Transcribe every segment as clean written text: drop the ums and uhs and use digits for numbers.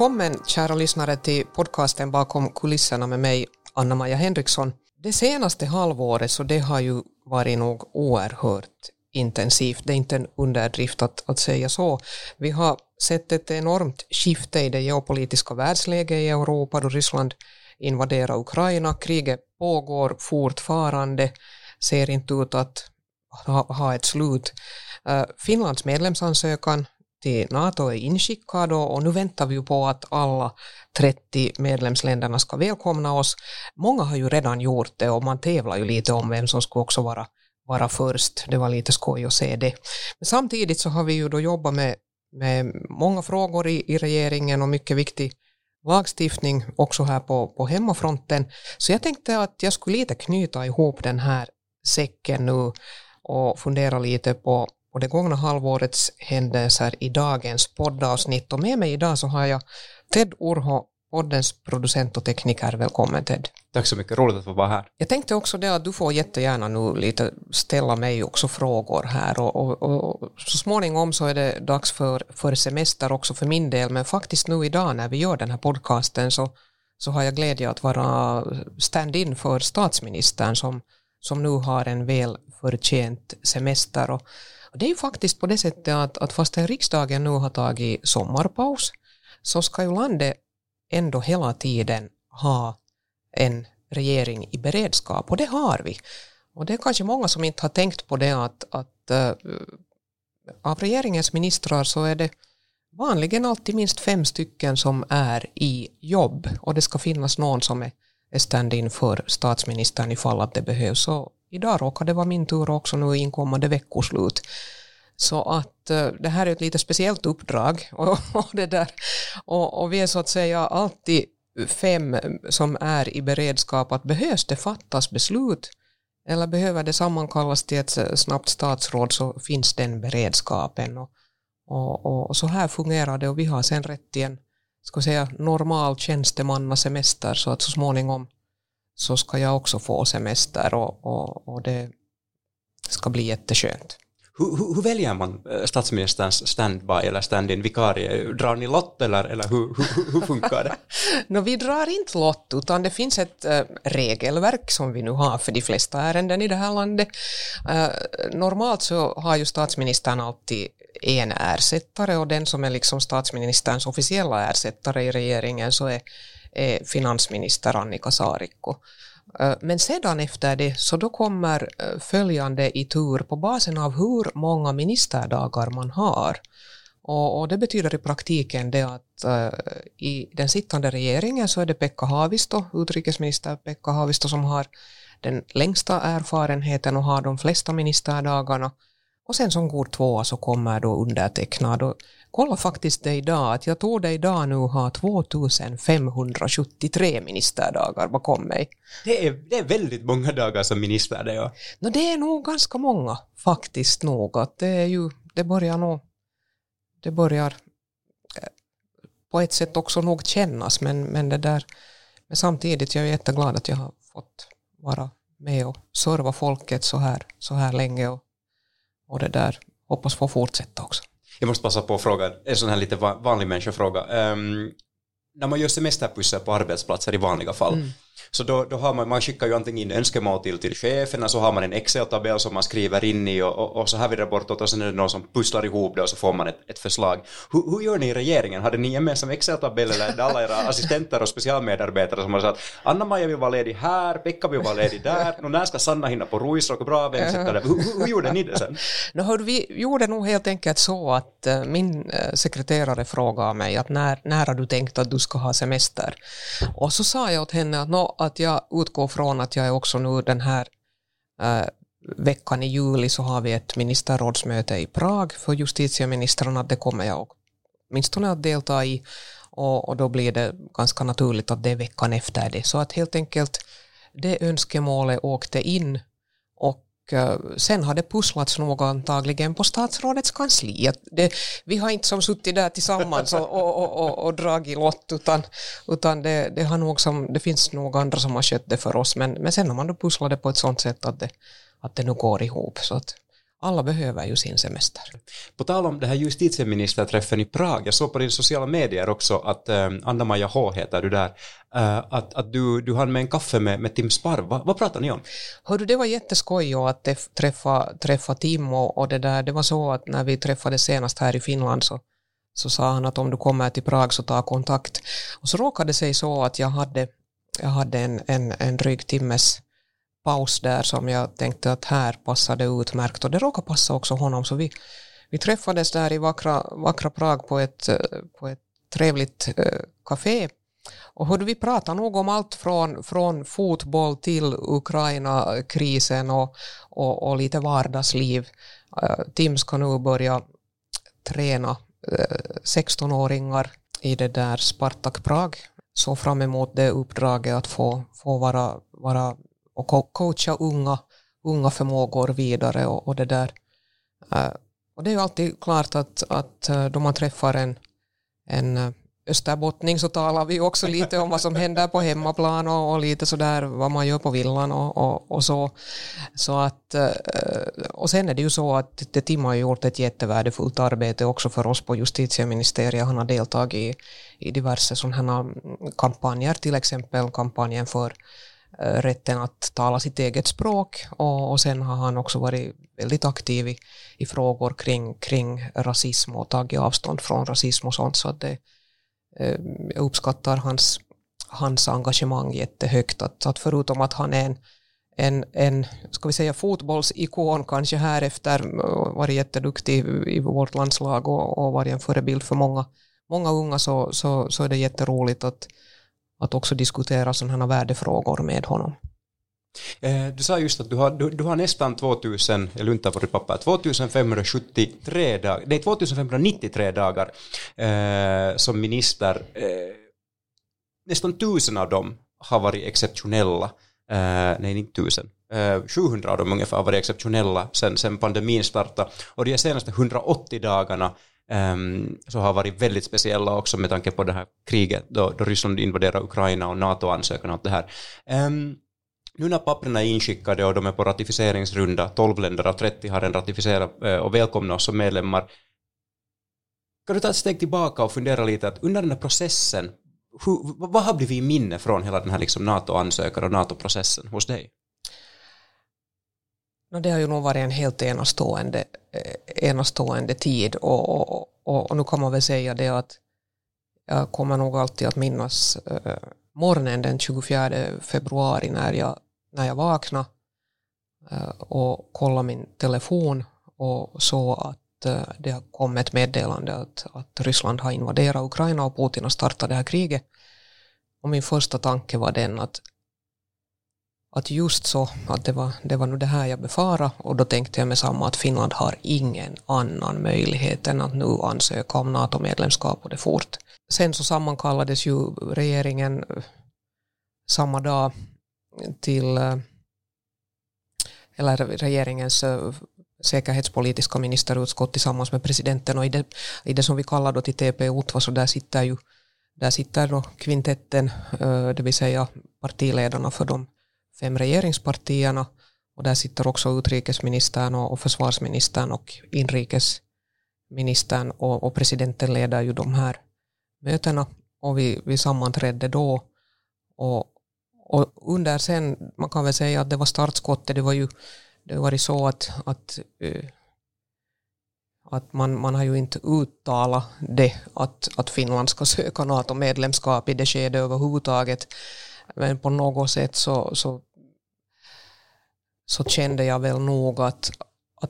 Välkommen kära lyssnare till podcasten Bakom kulisserna med mig Anna-Maja Henriksson. Det senaste halvåret så det har ju varit nog oerhört intensivt. Det är inte en underdrift att säga så. Vi har sett ett enormt skifte i det geopolitiska världsläget i Europa då Ryssland invaderar Ukraina. Kriget pågår fortfarande, ser inte ut att ha ett slut. Finlands medlemsansökan till NATO är inskickad och nu väntar vi på att alla 30 medlemsländerna ska välkomna oss. Många har ju redan gjort det och man tävlar ju lite om vem som ska också vara först. Det var lite skoj att se det. Men samtidigt så har vi ju då jobbat med många frågor i regeringen och mycket viktig lagstiftning också här på hemmafronten. Så jag tänkte att jag skulle lite knyta ihop den här säcken nu och fundera lite på det gångna halvårets händelser i dagens poddavsnitt. Och med mig idag så har jag Ted Urho, poddens producent och tekniker. Välkommen Ted. Tack så mycket, roligt att få vara här. Jag tänkte också det att du får jättegärna nu lite ställa mig också frågor här. Och så småningom så är det dags för semester också för min del. Men faktiskt nu idag när vi gör den här podcasten så har jag glädje att vara stand-in för statsministern som nu har en väl förtjänt semester. Och det är ju faktiskt på det sättet att fastän riksdagen nu har tagit sommarpaus så ska ju landet ändå hela tiden ha en regering i beredskap. Och det har vi. Och det är kanske många som inte har tänkt på det att av regeringens ministrar så är det vanligen alltid minst 5 stycken som är i jobb. Och det ska finnas någon som är stand-in för statsministern ifall att det behövs. Så idag råkar det vara min tur också nu inkommande veckoslut. Så att det här är ett lite speciellt uppdrag. Och det där. Och vi är så att säga alltid 5 som är i beredskap att behövs det fattas beslut eller behöver det sammankallas till ett snabbt statsråd så finns den beredskapen. Och så här fungerar det och vi har sen rätt till en ska säga, normal tjänstemannasemester så att så småningom så ska jag också få semester och det ska bli jätteskönt. Hur väljer man statsministerns standby eller stand-in vikarie? Drar ni lott eller hur funkar det? No, vi drar inte lott utan det finns ett regelverk som vi nu har för de flesta ärenden i det här landet. Normalt så har ju statsministern alltid en ersättare och den som är liksom statsministerns officiella ersättare i regeringen så är finansminister Annika Saarikko. Men sedan efter det så då kommer följande i tur på basen av hur många ministerdagar man har. Och det betyder i praktiken det att i den sittande regeringen så är det Pekka Havisto, utrikesminister Pekka Havisto som har den längsta erfarenheten och har de flesta ministerdagarna. Och sen som går 2 så kommer då undertecknad. Och kolla faktiskt det idag att jag tror det idag nu har 2573 ministerdagar bakom mig. Det är väldigt många dagar som minister det gör. No, det är nog ganska många faktiskt något. Det börjar på ett sätt också nog kännas men det där. Men samtidigt jag är jätteglad att jag har fått vara med och serva folket så här länge och det där hoppas få fortsätta också. Jag måste passa på att fråga, en sån här lite vanlig människofråga. När man gör semesterpussar på arbetsplatser i vanliga fall så då har man skickar ju antingen in önskemål till chefen och så har man en Excel-tabell som man skriver in i och så här vidare bortåt och sen är det någon som pusslar ihop det och så får man ett förslag. Hur gör ni i regeringen? Hade ni gemensam Excel-tabell eller hade alla era assistenter och specialmedarbetare som har sagt Anna-Maja vill vara ledig här, Pekka vill vara ledig där, nu när ska Sanna hinna på ruisrock och bra vänster? Hur gjorde ni det sen? Vi gjorde nog helt enkelt så att min sekreterare frågade mig att när har du tänkt att du ska ha semester? Och så sa jag åt henne att jag utgår från att jag är också nu den här veckan i juli så har vi ett ministerrådsmöte i Prag för justitieministrarna. Det kommer jag åtminstone att delta i och då blir det ganska naturligt att det är veckan efter det. Så att helt enkelt det önskemålet åkte in och sen har det pusslats något antagligen på statsrådets kansli. Vi har inte som suttit där tillsammans och dragit lott utan det har nog som, det finns några andra som har skött det för oss men sen har man då pusslat det på ett sånt sätt att det nu går ihop. Så att, Alla behöver ju sin semester. På tal om det här justitieministerträffen i Prag, jag såg på dina sociala medier också att Anna-Maja H heter du där, att du hann med en kaffe med Tim Sparv. Vad pratar ni om? Hördu, det var jätteskoj att träffa Tim och det där. Det var så att när vi träffade senast här i Finland så sa han att om du kommer till Prag så ta kontakt. Och så råkade det sig så att jag hade en dryg timmes paus där som jag tänkte att här passade utmärkt, och det råkade passa också honom, så vi träffades där i vackra Prag på ett trevligt café, och hörde vi prata nog om allt från fotboll till Ukraina-krisen och lite vardagsliv. Tim ska nu börja träna 16-åringar i det där Spartak Prag, så fram emot det uppdraget att få vara och coacha unga förmågor vidare och det där. Och det är ju alltid klart att då man träffar en österbottning så talar vi också lite om vad som händer på hemmaplan och lite sådär vad man gör på villan och så. Så att, och sen är det ju så att det Tim har gjort ett jättevärdefullt arbete också för oss på justitieministeriet. Han har deltagit i diverse sådana kampanjer, till exempel kampanjen för rätten att tala sitt eget språk, och sen har han också varit väldigt aktiv i frågor kring rasism och tagit avstånd från rasism och sånt, så att det, jag uppskattar hans engagemang jättehögt, att förutom att han är en ska vi säga fotbollsikon kanske här efter, varit jätteduktig i vårt landslag och varit en förebild för många unga, så är det jätteroligt att också diskutera sådana värdefrågor med honom. Du sa just att du har nästan 2000, jag luntar på ditt papper, 2573 dagar, det är 2593 dagar som minister. Nästan 1000 av dem har varit exceptionella. Nej, inte 1000. 700 av dem ungefär har varit exceptionella sen pandemin startade. Och de senaste 180 dagarna så har varit väldigt speciella också med tanke på det här kriget då Ryssland invaderar Ukraina och NATO-ansökan och det här. Nu när papperna är inskickade och de är på ratificeringsrunda, 12 länder av 30 har den ratificerat och välkomna oss som medlemmar. Kan du ta ett steg tillbaka och fundera lite att under den här processen, vad har blivit minne från hela den här liksom NATO-ansökan och NATO-processen hos dig? No, det har ju nog varit en helt enastående tid och nu kan man väl säga det att jag kommer nog alltid att minnas morgonen den 24 februari när jag vaknade och kollade min telefon och så att det kom ett meddelande att Ryssland har invaderat Ukraina och Putin har startat det här kriget, och min första tanke var den att just så, att det var nog det här jag befarade, och då tänkte jag med samma att Finland har ingen annan möjlighet än att nu ansöka om NATO-medlemskap, och det fort. Sen så sammankallades ju regeringen samma dag eller regeringens säkerhetspolitiska ministerutskott tillsammans med presidenten, och i det som vi kallar då till TP-UTVA, så där sitter då kvintetten, det vill säga partiledarna för de 5 regeringspartierna, och där sitter också utrikesministern och försvarsministern och inrikesministern, och presidenten leder ju de här mötena, och vi sammanträdde då och under sen, man kan väl säga att det var startskottet, det var ju så att man har ju inte uttalat det att Finland ska söka NATO-medlemskap i det skede överhuvudtaget, men på något sätt så kände jag väl nog att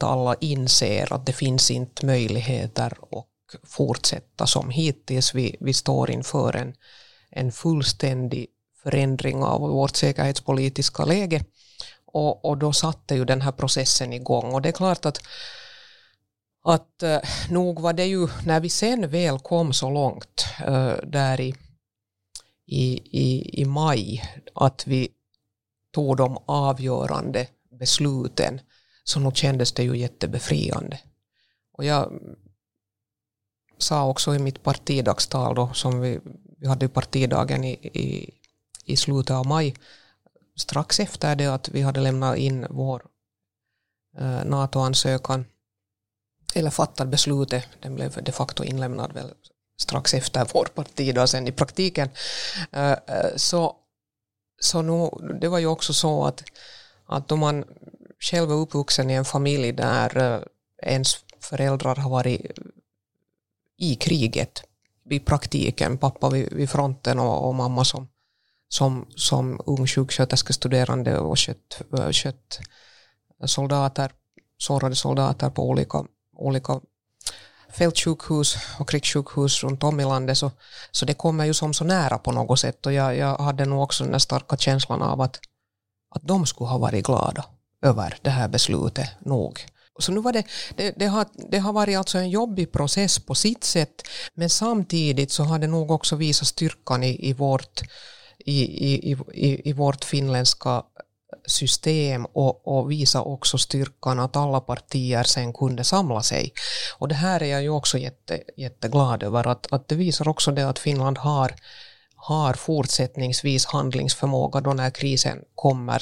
alla inser att det finns inte möjligheter att fortsätta som hittills. Vi står inför en fullständig förändring av vårt säkerhetspolitiska läge. Och då satte ju den här processen igång. Och det är klart att nog var det ju, när vi sen väl kom så långt där i maj, att vi tog de avgörande besluten, så nog kändes det ju jättebefriande. Och jag sa också i mitt partidagstal då, som vi hade partidagen i slutet av maj, strax efter det att vi hade lämnat in vår NATO-ansökan, eller fattat beslutet. Den blev de facto inlämnad väl strax efter vår parti då, sen i praktiken. Så nu, det var ju också så att om man själv är uppvuxen i en familj där ens föräldrar har varit i kriget, i praktiken, pappa vid fronten och mamma som ung sjuksköterskestuderande och kött soldater, sårade soldater på olika fältsjukhus och krigssjukhus runt om i landet, så det kommer ju som så nära på något sätt, och jag hade nog också den starka känslan av att de skulle ha varit glada över det här beslutet nog. Så nu var det har varit alltså en jobbig process på sitt sätt, men samtidigt så har det nog också visat styrkan i vårt finländska system, och visa också styrkan att alla partier sen kunde samla sig. Och det här är jag ju också jätteglad över, att det visar också det att Finland har fortsättningsvis handlingsförmåga då när krisen kommer,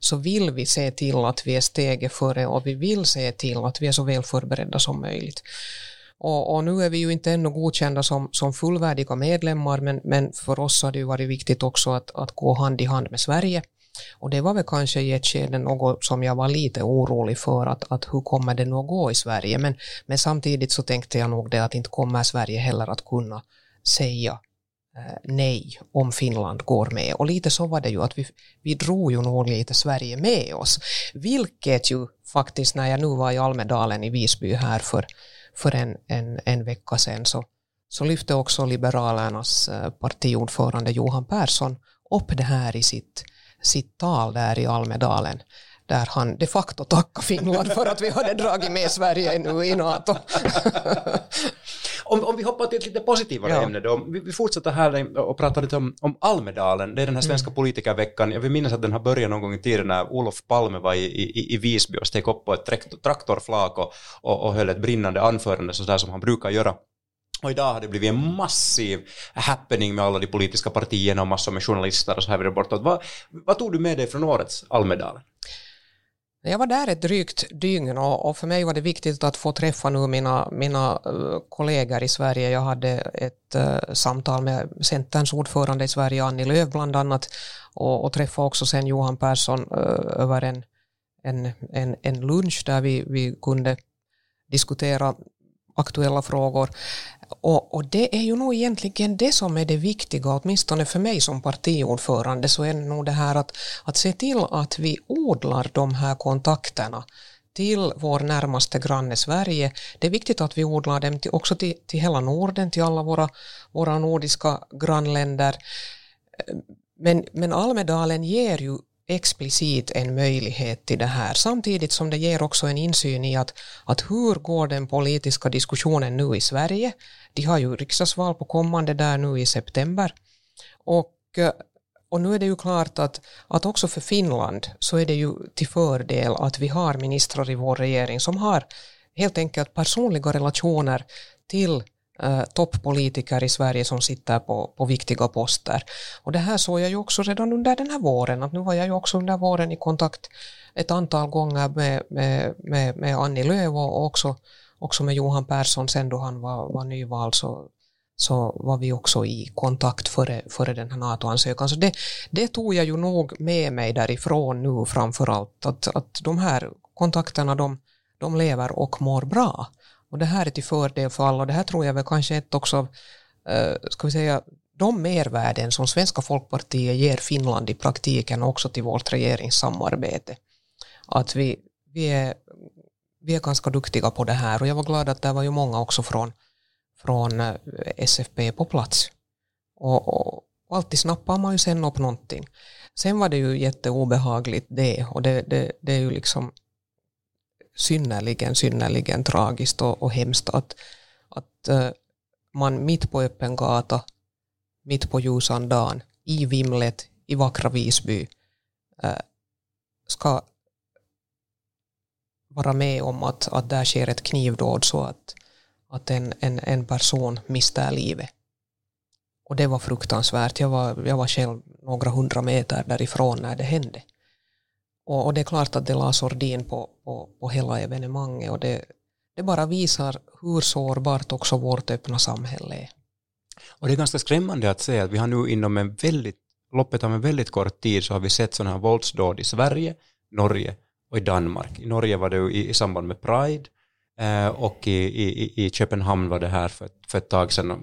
så vill vi se till att vi är steget före, och vi vill se till att vi är så väl förberedda som möjligt. Och nu är vi ju inte ännu godkända som fullvärdiga medlemmar, men för oss har det ju varit viktigt också att gå hand i hand med Sverige. Och det var väl kanske i ett skede något som jag var lite orolig för, att hur kommer det nog gå i Sverige, men samtidigt så tänkte jag nog det att inte kommer Sverige heller att kunna säga nej om Finland går med, och lite så var det ju att vi drog ju nog lite Sverige med oss, vilket ju faktiskt när jag nu var i Almedalen i Visby här för en vecka sedan, så lyfte också Liberalernas partiordförande Johan Persson upp det här i sitt tal där i Almedalen, där han de facto tackar Finland för att vi hade dragit med Sverige nu i NATO. Om vi hoppar till ett lite positivare ämne då. Vi fortsätter här och pratar lite om Almedalen. Det är den här svenska politikerveckan. Jag vill minnas att den har börjat någon gång i tiden när Olof Palme var i Visby och steg upp på ett traktorflak och höll ett brinnande anförande sådär som han brukar göra. Och idag har det blivit en massiv happening med alla de politiska partierna och massor med journalister och så här vidare bortåt. Vad tog du med dig från årets Almedalen? Jag var där ett drygt dygn, och för mig var det viktigt att få träffa nu mina kollegor i Sverige. Jag hade ett samtal med Centerns ordförande i Sverige, Annie Lööf bland annat, och träffade också sen Johan Persson över en lunch där vi kunde diskutera aktuella frågor. Och det är ju nog egentligen det som är det viktiga, åtminstone för mig som partiordförande, så är det nog det här att se till att vi odlar de här kontakterna till vår närmaste granne Sverige. Det är viktigt att vi odlar dem också till hela Norden, till alla våra nordiska grannländer. Men Almedalen ger ju explicit en möjlighet till det här, samtidigt som det ger också en insyn i att hur går den politiska diskussionen nu i Sverige. De har ju riksdagsval på kommande där nu i september, och nu är det ju klart att också för Finland så är det ju till fördel att vi har ministrar i vår regering som har helt enkelt personliga relationer till toppolitiker i Sverige som sitter på viktiga poster. Och det här såg jag ju också redan under den här våren. Att nu var jag ju också under våren i kontakt ett antal gånger med Annie Lööf och också med Johan Persson. Sen då han var nyvald så var vi också i kontakt före den här NATO-ansökan. Så det tog jag ju nog med mig därifrån nu framförallt. Att de här kontakterna de lever och mår bra. Och det här är till fördel för alla, och det här tror jag väl kanske ett också av de mervärden som Svenska Folkpartiet ger Finland i praktiken också till vårt regeringssamarbete. Att vi är ganska duktiga på det här, och jag var glad att det var ju många också från SFP på plats. Och alltid snappar man ju sen upp någonting. Sen var det ju jätteobehagligt det, och det är ju liksom synnerligen tragiskt och hemskt att man mitt på öppen gata, mitt på ljusan dagen, i vimlet, i vackra Visby ska vara med om att där sker ett knivdåd så att en person mister livet. Och det var fruktansvärt. Jag var själv några 100 meter därifrån när det hände. Och det är klart att det la sordin på hela evenemanget. Och det bara visar hur sårbart också vårt öppna samhälle är. Och det är ganska skrämmande att se att vi har nu inom loppet av en väldigt kort tid så har vi sett sådana här våldsdåd i Sverige, Norge och i Danmark. I Norge var det i samband med Pride och i Köpenhamn var det här för ett tag sedan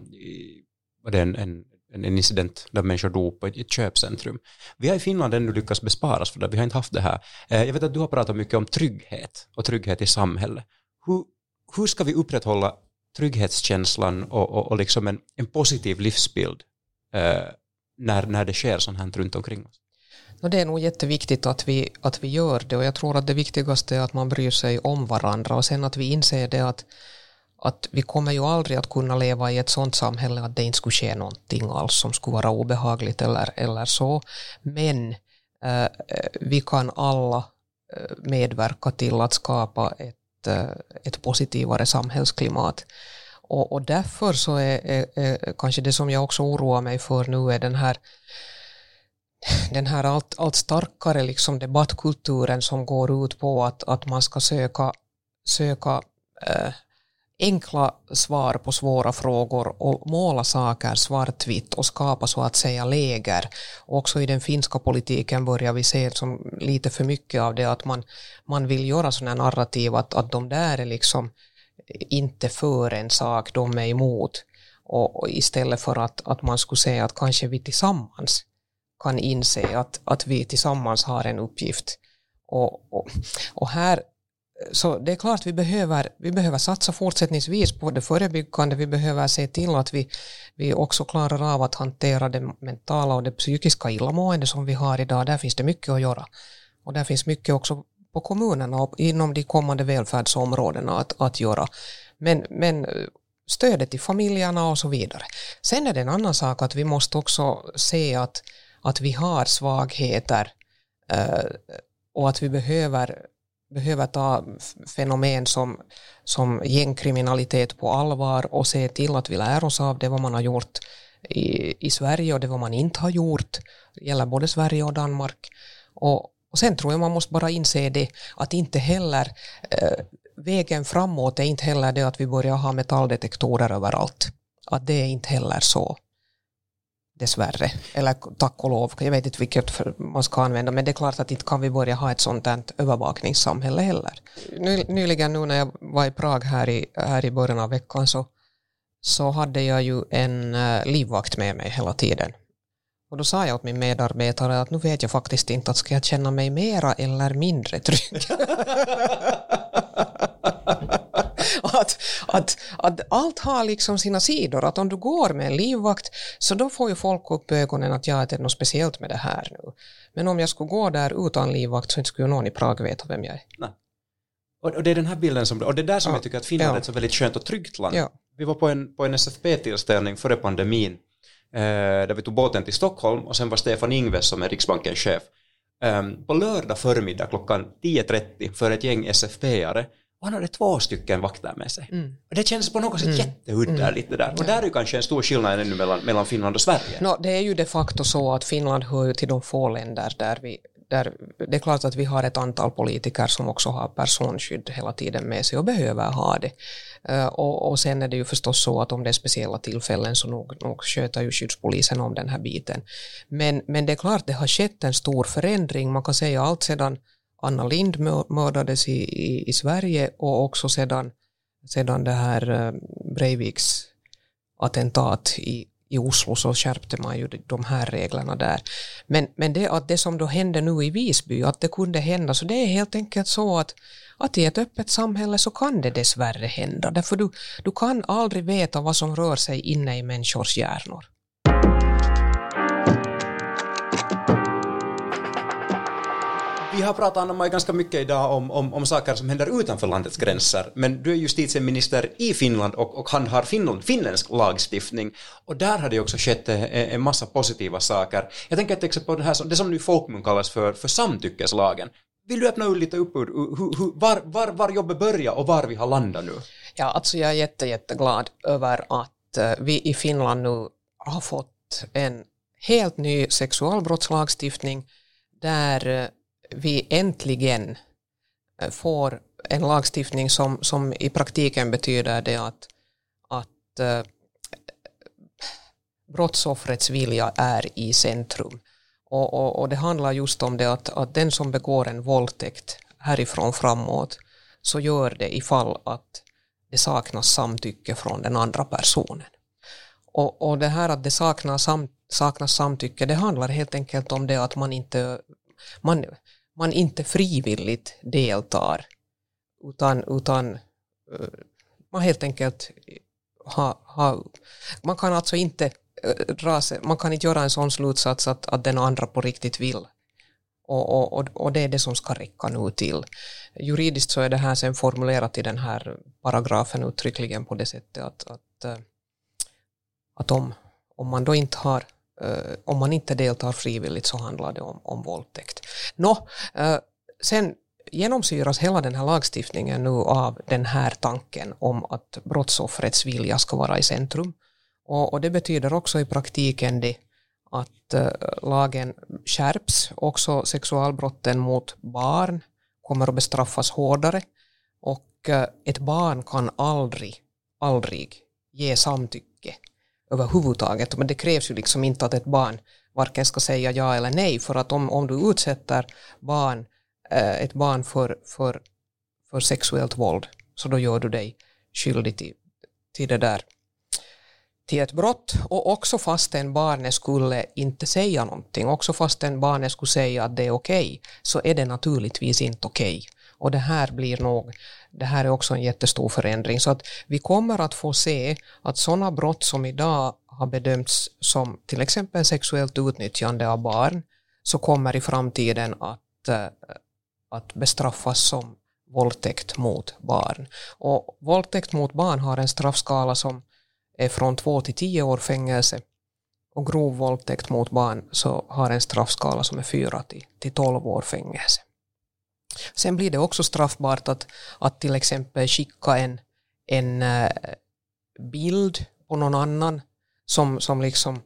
var det en incident där människor dog på ett köpcentrum. Vi har i Finland ännu lyckats besparas för det. Vi har inte haft det här. Jag vet att du har pratat mycket om trygghet och trygghet i samhället. Hur ska vi upprätthålla trygghetskänslan och liksom en positiv livsbild när det sker sånt här runt omkring oss? No, det är nog jätteviktigt att vi gör det, och jag tror att det viktigaste är att man bryr sig om varandra, och sen att vi inser det att vi kommer ju aldrig att kunna leva i ett sånt samhälle att det inte skulle ske någonting alls som skulle vara obehagligt eller så. Men vi kan alla medverka till att skapa ett positivare samhällsklimat. Och därför så är kanske det som jag också oroar mig för nu är den här allt starkare liksom debattkulturen som går ut på att man ska söka enkla svar på svåra frågor och måla saker svartvitt och skapa så att säga läger. Och också i den finska politiken börjar vi se som lite för mycket av det, att man vill göra sådana narrativ att de där är liksom inte för en sak, de är emot. Och istället för att man skulle säga att kanske vi tillsammans kan inse att vi tillsammans har en uppgift. Och här. Så det är klart vi behöver satsa fortsättningsvis på det förebyggande. Vi behöver se till att vi också klarar av att hantera det mentala och det psykiska illamående som vi har idag. Där finns det mycket att göra. Och där finns mycket också på kommunerna och inom de kommande välfärdsområdena att göra. Men stödet till familjerna och så vidare. Sen är det en annan sak att vi måste också se att vi har svagheter och att vi behöver ta fenomen som gängkriminalitet på allvar och se till att vi lär oss av det vad man har gjort i Sverige och det vad man inte har gjort. Det gäller både Sverige och Danmark. Och sen tror jag man måste bara inse det att inte heller vägen framåt är inte heller det att vi börjar ha metalldetektorer överallt. Att det är inte heller så. Dessvärre. Eller tack och lov. Jag vet inte vilket man ska använda. Men det är klart att inte kan vi börja ha ett sånt här övervakningssamhälle heller. Nyligen nu när jag var i Prag här i början av veckan så hade jag ju en livvakt med mig hela tiden. Och då sa jag åt min medarbetare att nu vet jag faktiskt inte att ska jag känna mig mera eller mindre trygg. Att allt har liksom sina sidor, att om du går med en livvakt så då får ju folk upp ögonen att jag är något speciellt med det här nu. Men om jag skulle gå där utan livvakt så skulle någon i Prag veta vem jag är. Nej. Och det är den här bilden och det är där som jag tycker att Finland är ett så väldigt skönt och tryggt land. Ja. Vi var på en SFP-tillställning före pandemin där vi tog båten till Stockholm och sen var Stefan Ingves som är Riksbankens chef på lördag förmiddag klockan 10:30 för ett gäng SFP-are. Han hade 2 stycken vakter med sig. Mm. Och det känns på något sätt jätteudderligt det där. Och där är ju kanske en stor skillnad ännu mellan Finland och Sverige. No, det är ju de facto så att Finland hör till de få länder där det är klart att vi har ett antal politiker som också har personskydd hela tiden med sig och behöver ha det. Och sen är det ju förstås så att om det är speciella tillfällen så nog sköter ju skyddspolisen om den här biten. Men det är klart det har skett en stor förändring. Man kan säga allt sedan Anna Lind mördades i Sverige och också sedan det här Breiviks attentat i Oslo så skärpte man ju de här reglerna där. Men det som då hände nu i Visby, att det kunde hända, så det är helt enkelt så att i ett öppet samhälle så kan det dessvärre hända. Därför du kan aldrig veta vad som rör sig inne i människors hjärnor. Vi har pratat, Anna-Maja, ganska mycket idag om saker som händer utanför landets gränser. Men du är justitieminister i Finland och han har finländsk lagstiftning. Och där har det också skett en massa positiva saker. Jag tänker till exempel på det som nu folkmun kallas för samtyckeslagen. Vill du öppna lite upp var jobbet börjar och var vi har landat nu? Ja, alltså jag är jätteglad över att vi i Finland nu har fått en helt ny sexualbrottslagstiftning där vi äntligen får en lagstiftning som i praktiken betyder det att brottsoffrets vilja är i centrum. Och det handlar just om det att den som begår en våldtäkt härifrån framåt så gör det ifall att det saknas samtycke från den andra personen. Och det här att det saknas samtycke, det handlar helt enkelt om det att man inte frivilligt deltar utan man helt enkelt man kan alltså inte göra en sån slutsats att den andra på riktigt vill. Och det är det som ska räcka nu till. Juridiskt så är det här sen formulerat i den här paragrafen uttryckligen på det sättet att om man inte deltar frivilligt så handlar det om våldtäkt. Sen genomsyras hela den här lagstiftningen nu av den här tanken om att brottsoffrets vilja ska vara i centrum. Och det betyder också i praktiken det att lagen skärps. Också sexualbrotten mot barn kommer att bestraffas hårdare. Och ett barn kan aldrig ge samtycke överhuvudtaget. Men det krävs ju liksom inte att ett barn varken ska säga ja eller nej. För att om du utsätter ett barn för sexuellt våld, så då gör du dig skyldig till det där. Till ett brott, och också fastän barnet skulle inte säga någonting, också fastän barnet skulle säga att det är okej, så är det naturligtvis inte okej. Och det här är också en jättestor förändring. Så att vi kommer att få se att sådana brott som idag har bedömts som till exempel sexuellt utnyttjande av barn, så kommer i framtiden att bestraffas som våldtäkt mot barn. Och våldtäkt mot barn har en straffskala som är från 2 till 10 år fängelse, och grov våldtäkt mot barn så har en straffskala som är 4 till 12 år fängelse. Sen blir det också straffbart att till exempel skicka en bild på någon annan som liksom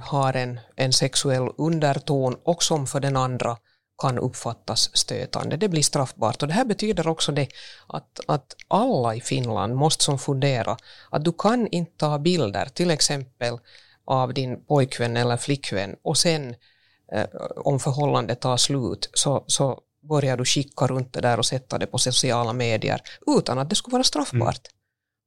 har en sexuell underton och som för den andra kan uppfattas stötande. Det blir straffbart, och det här betyder också det att alla i Finland måste som fundera att du kan inte ha bilder till exempel av din pojkvän eller flickvän och sen om förhållandet tar slut så börjar du skicka runt det där och sätta det på sociala medier utan att det skulle vara straffbart.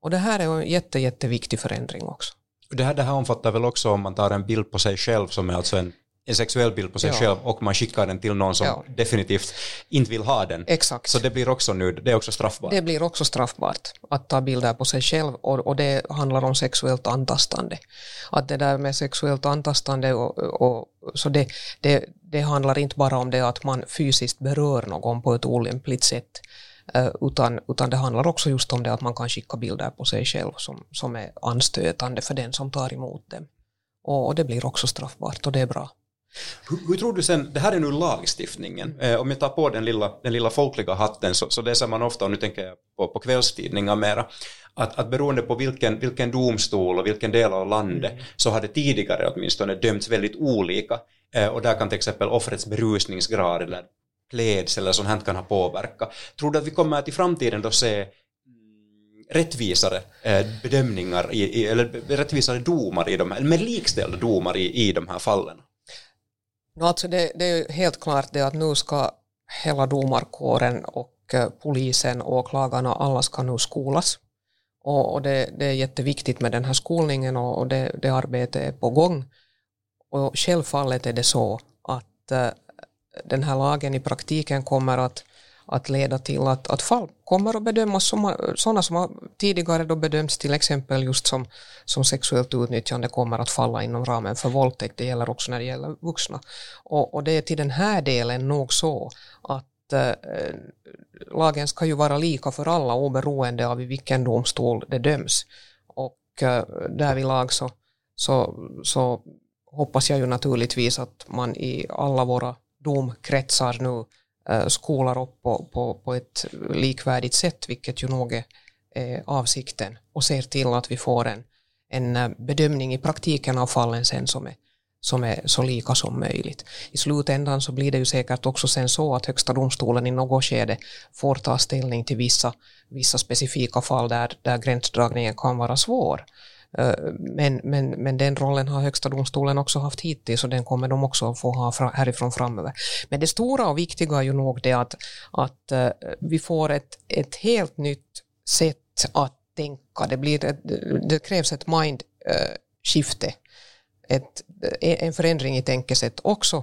Och det här är en jätteviktig förändring också. Det här omfattar väl också om man tar en bild på sig själv som är alltså en sexuell bild på sig själv och man skickar den till någon som definitivt inte vill ha den. Exakt. Så det blir också det är också straffbart. Det blir också straffbart att ta bilder på sig själv, och det handlar om sexuellt antastande. Att det där med sexuellt antastande och så det handlar inte bara om det att man fysiskt berör någon på ett olämpligt sätt, utan det handlar också just om det att man kan skicka bilder på sig själv som är anstötande för den som tar emot dem. Och det blir också straffbart, och det är bra. Hur tror du sen, det här är nu lagstiftningen, om jag tar på den lilla folkliga hatten så läser man ofta, och nu tänker jag på kvällstidningar mera, att beroende på vilken domstol och vilken del av landet så har det tidigare åtminstone dömts väldigt olika, och där kan till exempel offrets berusningsgrad eller klädsel eller sånt här kan ha påverkat. Tror du att vi kommer att i framtiden då se rättvisare bedömningar eller rättvisare domar i de här, men likställda domar i de här fallen? Alltså det är helt klart det att nu ska hela domarkåren och polisen och åklagarna, alla ska nu skolas. Och det är jätteviktigt med den här skolningen, och det arbetet är på gång. Och självfallet är det så att den här lagen i praktiken kommer att leda till att fall kommer att bedömas som sådana som tidigare då bedöms till exempel just som sexuellt utnyttjande kommer att falla inom ramen för våldtäkt. Det gäller också när det gäller vuxna. Och det är till den här delen nog så att lagen ska ju vara lika för alla oberoende av i vilken domstol det döms. Och därvidlag så hoppas jag ju naturligtvis att man i alla våra domkretsar nu skolar upp på ett likvärdigt sätt, vilket ju nog är avsikten, och ser till att vi får en bedömning i praktiken av fallen sen som är, som är så lika som möjligt. I slutändan så blir det ju säkert också sen så att Högsta domstolen i något skede får ta ställning till vissa specifika fall där gränsdragningen kan vara svår. Men den rollen har Högsta domstolen också haft hittills och den kommer de också få ha härifrån framöver. Men det stora och viktiga är ju nog det att vi får ett helt nytt sätt att tänka. Det krävs ett mindskifte. En förändring i tänkesätt också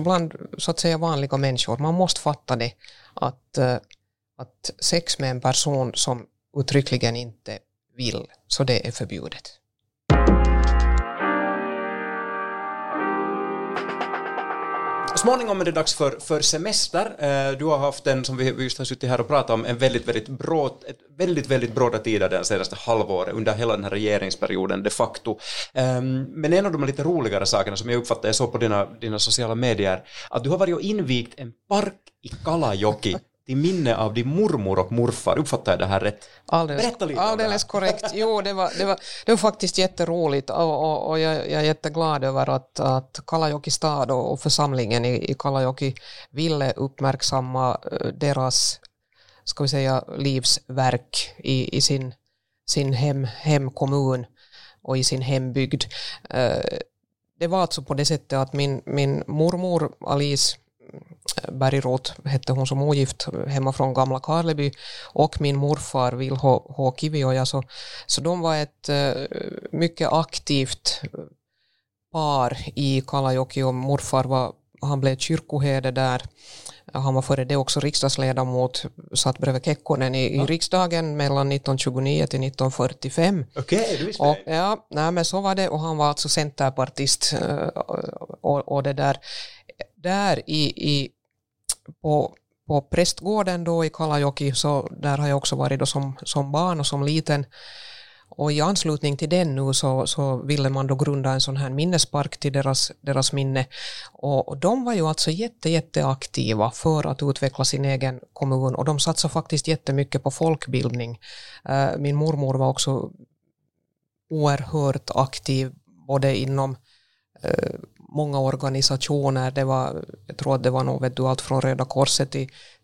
bland så att säga vanliga människor. Man måste fatta det att sex med en person som uttryckligen inte vill, så det är förbjudet. Småningom är det dags för semester. Du har haft en, som vi just har suttit här och pratat om, en väldigt bråda tid den senaste halvåret under hela den här regeringsperioden de facto. Men en av de lite roligare sakerna som jag uppfattar, jag såg på dina sociala medier, att du har varit och invigt en park i Kalajoki i minne av din mormor och morfar. Uppfattar jag det här rätt? Alldeles korrekt. Jo, det var faktiskt jätteroligt och jag är jätteglad över att Kalajoki stad och församlingen i Kalajoki ville uppmärksamma deras, ska vi säga, livsverk i sin hemkommun och i sin hembygd. Det var alltså på det sättet att min mormor Alice Bergråd hette hon som ogift hemma från Gamla Karlby, och min morfar Vilho Kivioja, så de var ett mycket aktivt par i Kalajoki, och morfar han blev kyrkoherde där. Han var före det också riksdagsledamot, satt bredvid Kekkonen i riksdagen mellan 1929 till 1945. Okej, du visste det. Ja, nej, men så var det, och han var alltså centerpartist och det där. Där på prästgården då i Kalajoki, så där har jag också varit då som barn och som liten. Och i anslutning till den nu så ville man då grunda en sån här minnespark till deras minne. Och de var ju alltså jätteaktiva för att utveckla sin egen kommun, och de satsade faktiskt jättemycket på folkbildning. Min mormor var också oerhört aktiv både inom många organisationer. Jag tror att det var något allt från Röda Korset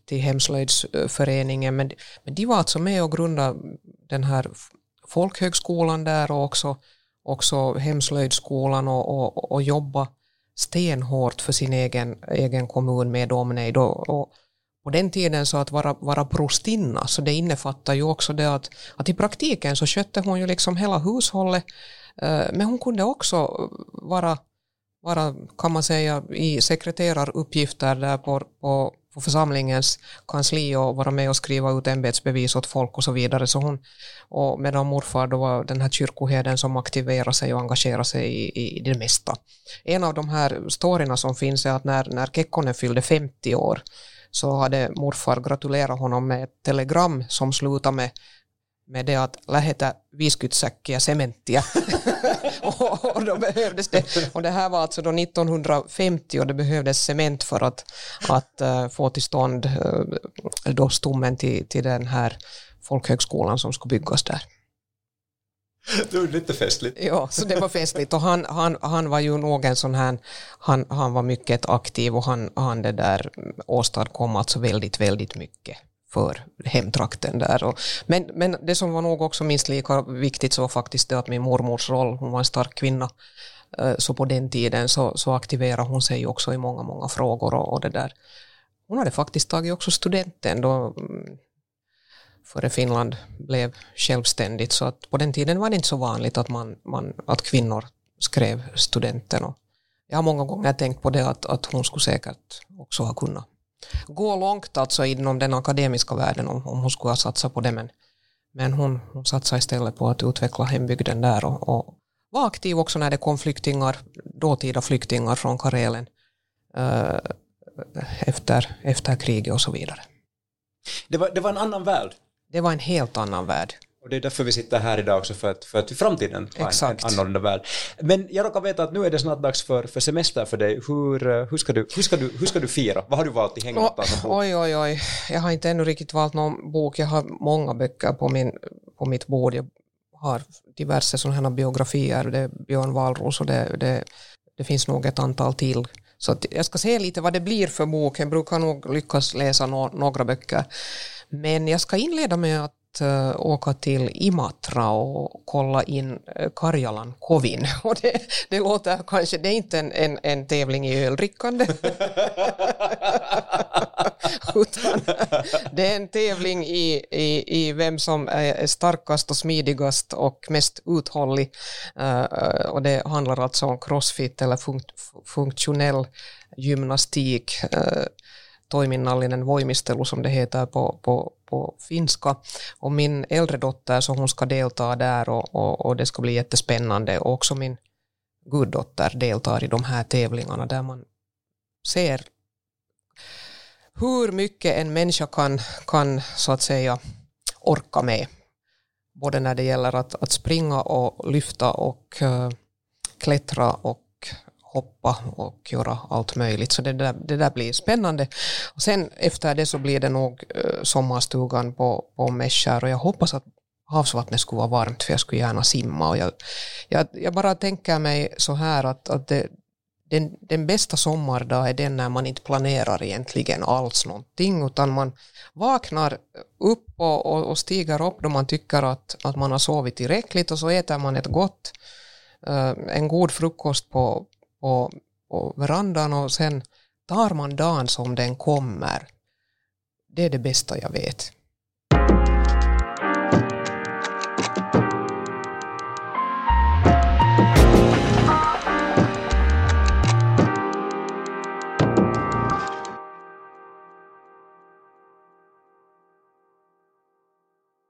till Hemslöjdsföreningen, men de var alltså med och grundade den här folkhögskolan där, och också Hemslöjdsskolan, och jobba stenhårt för sin egen kommun med omnejd. Och på den tiden så att vara prostinna, så det innefattar ju också det att i praktiken så skötte hon ju liksom hela hushållet, men hon kunde också vara, kan man säga, i sekreteraruppgifter där på församlingens kansli, och vara med och skriva ut ämbetsbevis åt folk och så vidare. Så hon, och medan morfar då var den här kyrkoherden som aktiverade sig och engagerade sig i det mesta. En av de här storyna som finns är att när Kekkonen fyllde 50 år så hade morfar gratulerat honom med ett telegram som slutade med det att lähetä 50 säkkiä sementtiä. Och då behövdes det. Och det här var alltså då 1950, och det behövdes cement för att få till stånd då stommen till den här folkhögskolan som skulle byggas där. Det var lite festligt. Ja, så det var festligt. Och han var ju någon sån här, han var mycket aktiv, och han det där åstadkom alltså väldigt, väldigt mycket för hemtrakten där. Men det som var nog också minst lika viktigt så var faktiskt det att min mormors roll, hon var en stark kvinna, så på den tiden så aktiverade hon sig också i många, många frågor och det där. Hon hade faktiskt tagit också studenten då före Finland blev självständigt, så att på den tiden var det inte så vanligt att att kvinnor skrev studenten. Och jag har många gånger tänkt på det att hon skulle säkert också ha kunnat gå långt alltså inom den akademiska världen om hon skulle satsa på det, men hon satsade istället på att utveckla hembygden där, och var aktiv också när det kom dåtida flyktingar från Karelen efter kriget och så vidare. Det var en annan värld. Det var en helt annan värld. Och det är därför vi sitter här idag också, för att i framtiden har en annorlunda värld. Men jag råkar veta att nu är det snart dags för semester för dig. Hur ska du fira? Vad har du valt i hängmatta? Oj. Jag har inte ännu riktigt valt någon bok. Jag har många böcker på mitt bord. Jag har diverse sådana här biografier. Det är Björn Wahlroos och det är Det finns nog ett antal till. Så att jag ska se lite vad det blir för bok. Jag brukar nog lyckas läsa några böcker. Men jag ska inleda med att åka till Imatra och kolla in Karjalan-Kovin. Och det låter kanske, det är inte en tävling i öldrickande. Utan det är en tävling i vem som är starkast och smidigast och mest uthållig. Och det handlar alltså om crossfit eller funktionell gymnastik. Toiminnallinen voimistelu som det heter på finska. Och min äldre dotter, så hon ska delta där och det ska bli jättespännande. Och också min guddotter deltar i de här tävlingarna där man ser hur mycket en människa kan så att säga orka med. Både när det gäller att springa och lyfta och klättra och hoppa och göra allt möjligt. Så det där blir spännande. Och sen efter det så blir det nog sommarstugan på Meschar. Och jag hoppas att havsvattnet skulle vara varmt, för jag skulle gärna simma. Och jag bara tänker mig så här att den bästa sommardag är den när man inte planerar egentligen alls någonting, utan man vaknar upp och stiger upp då man tycker att man har sovit tillräckligt, och så äter man ett gott, en god frukost på verandan, och sen tar man dagen som den kommer. Det är det bästa jag vet.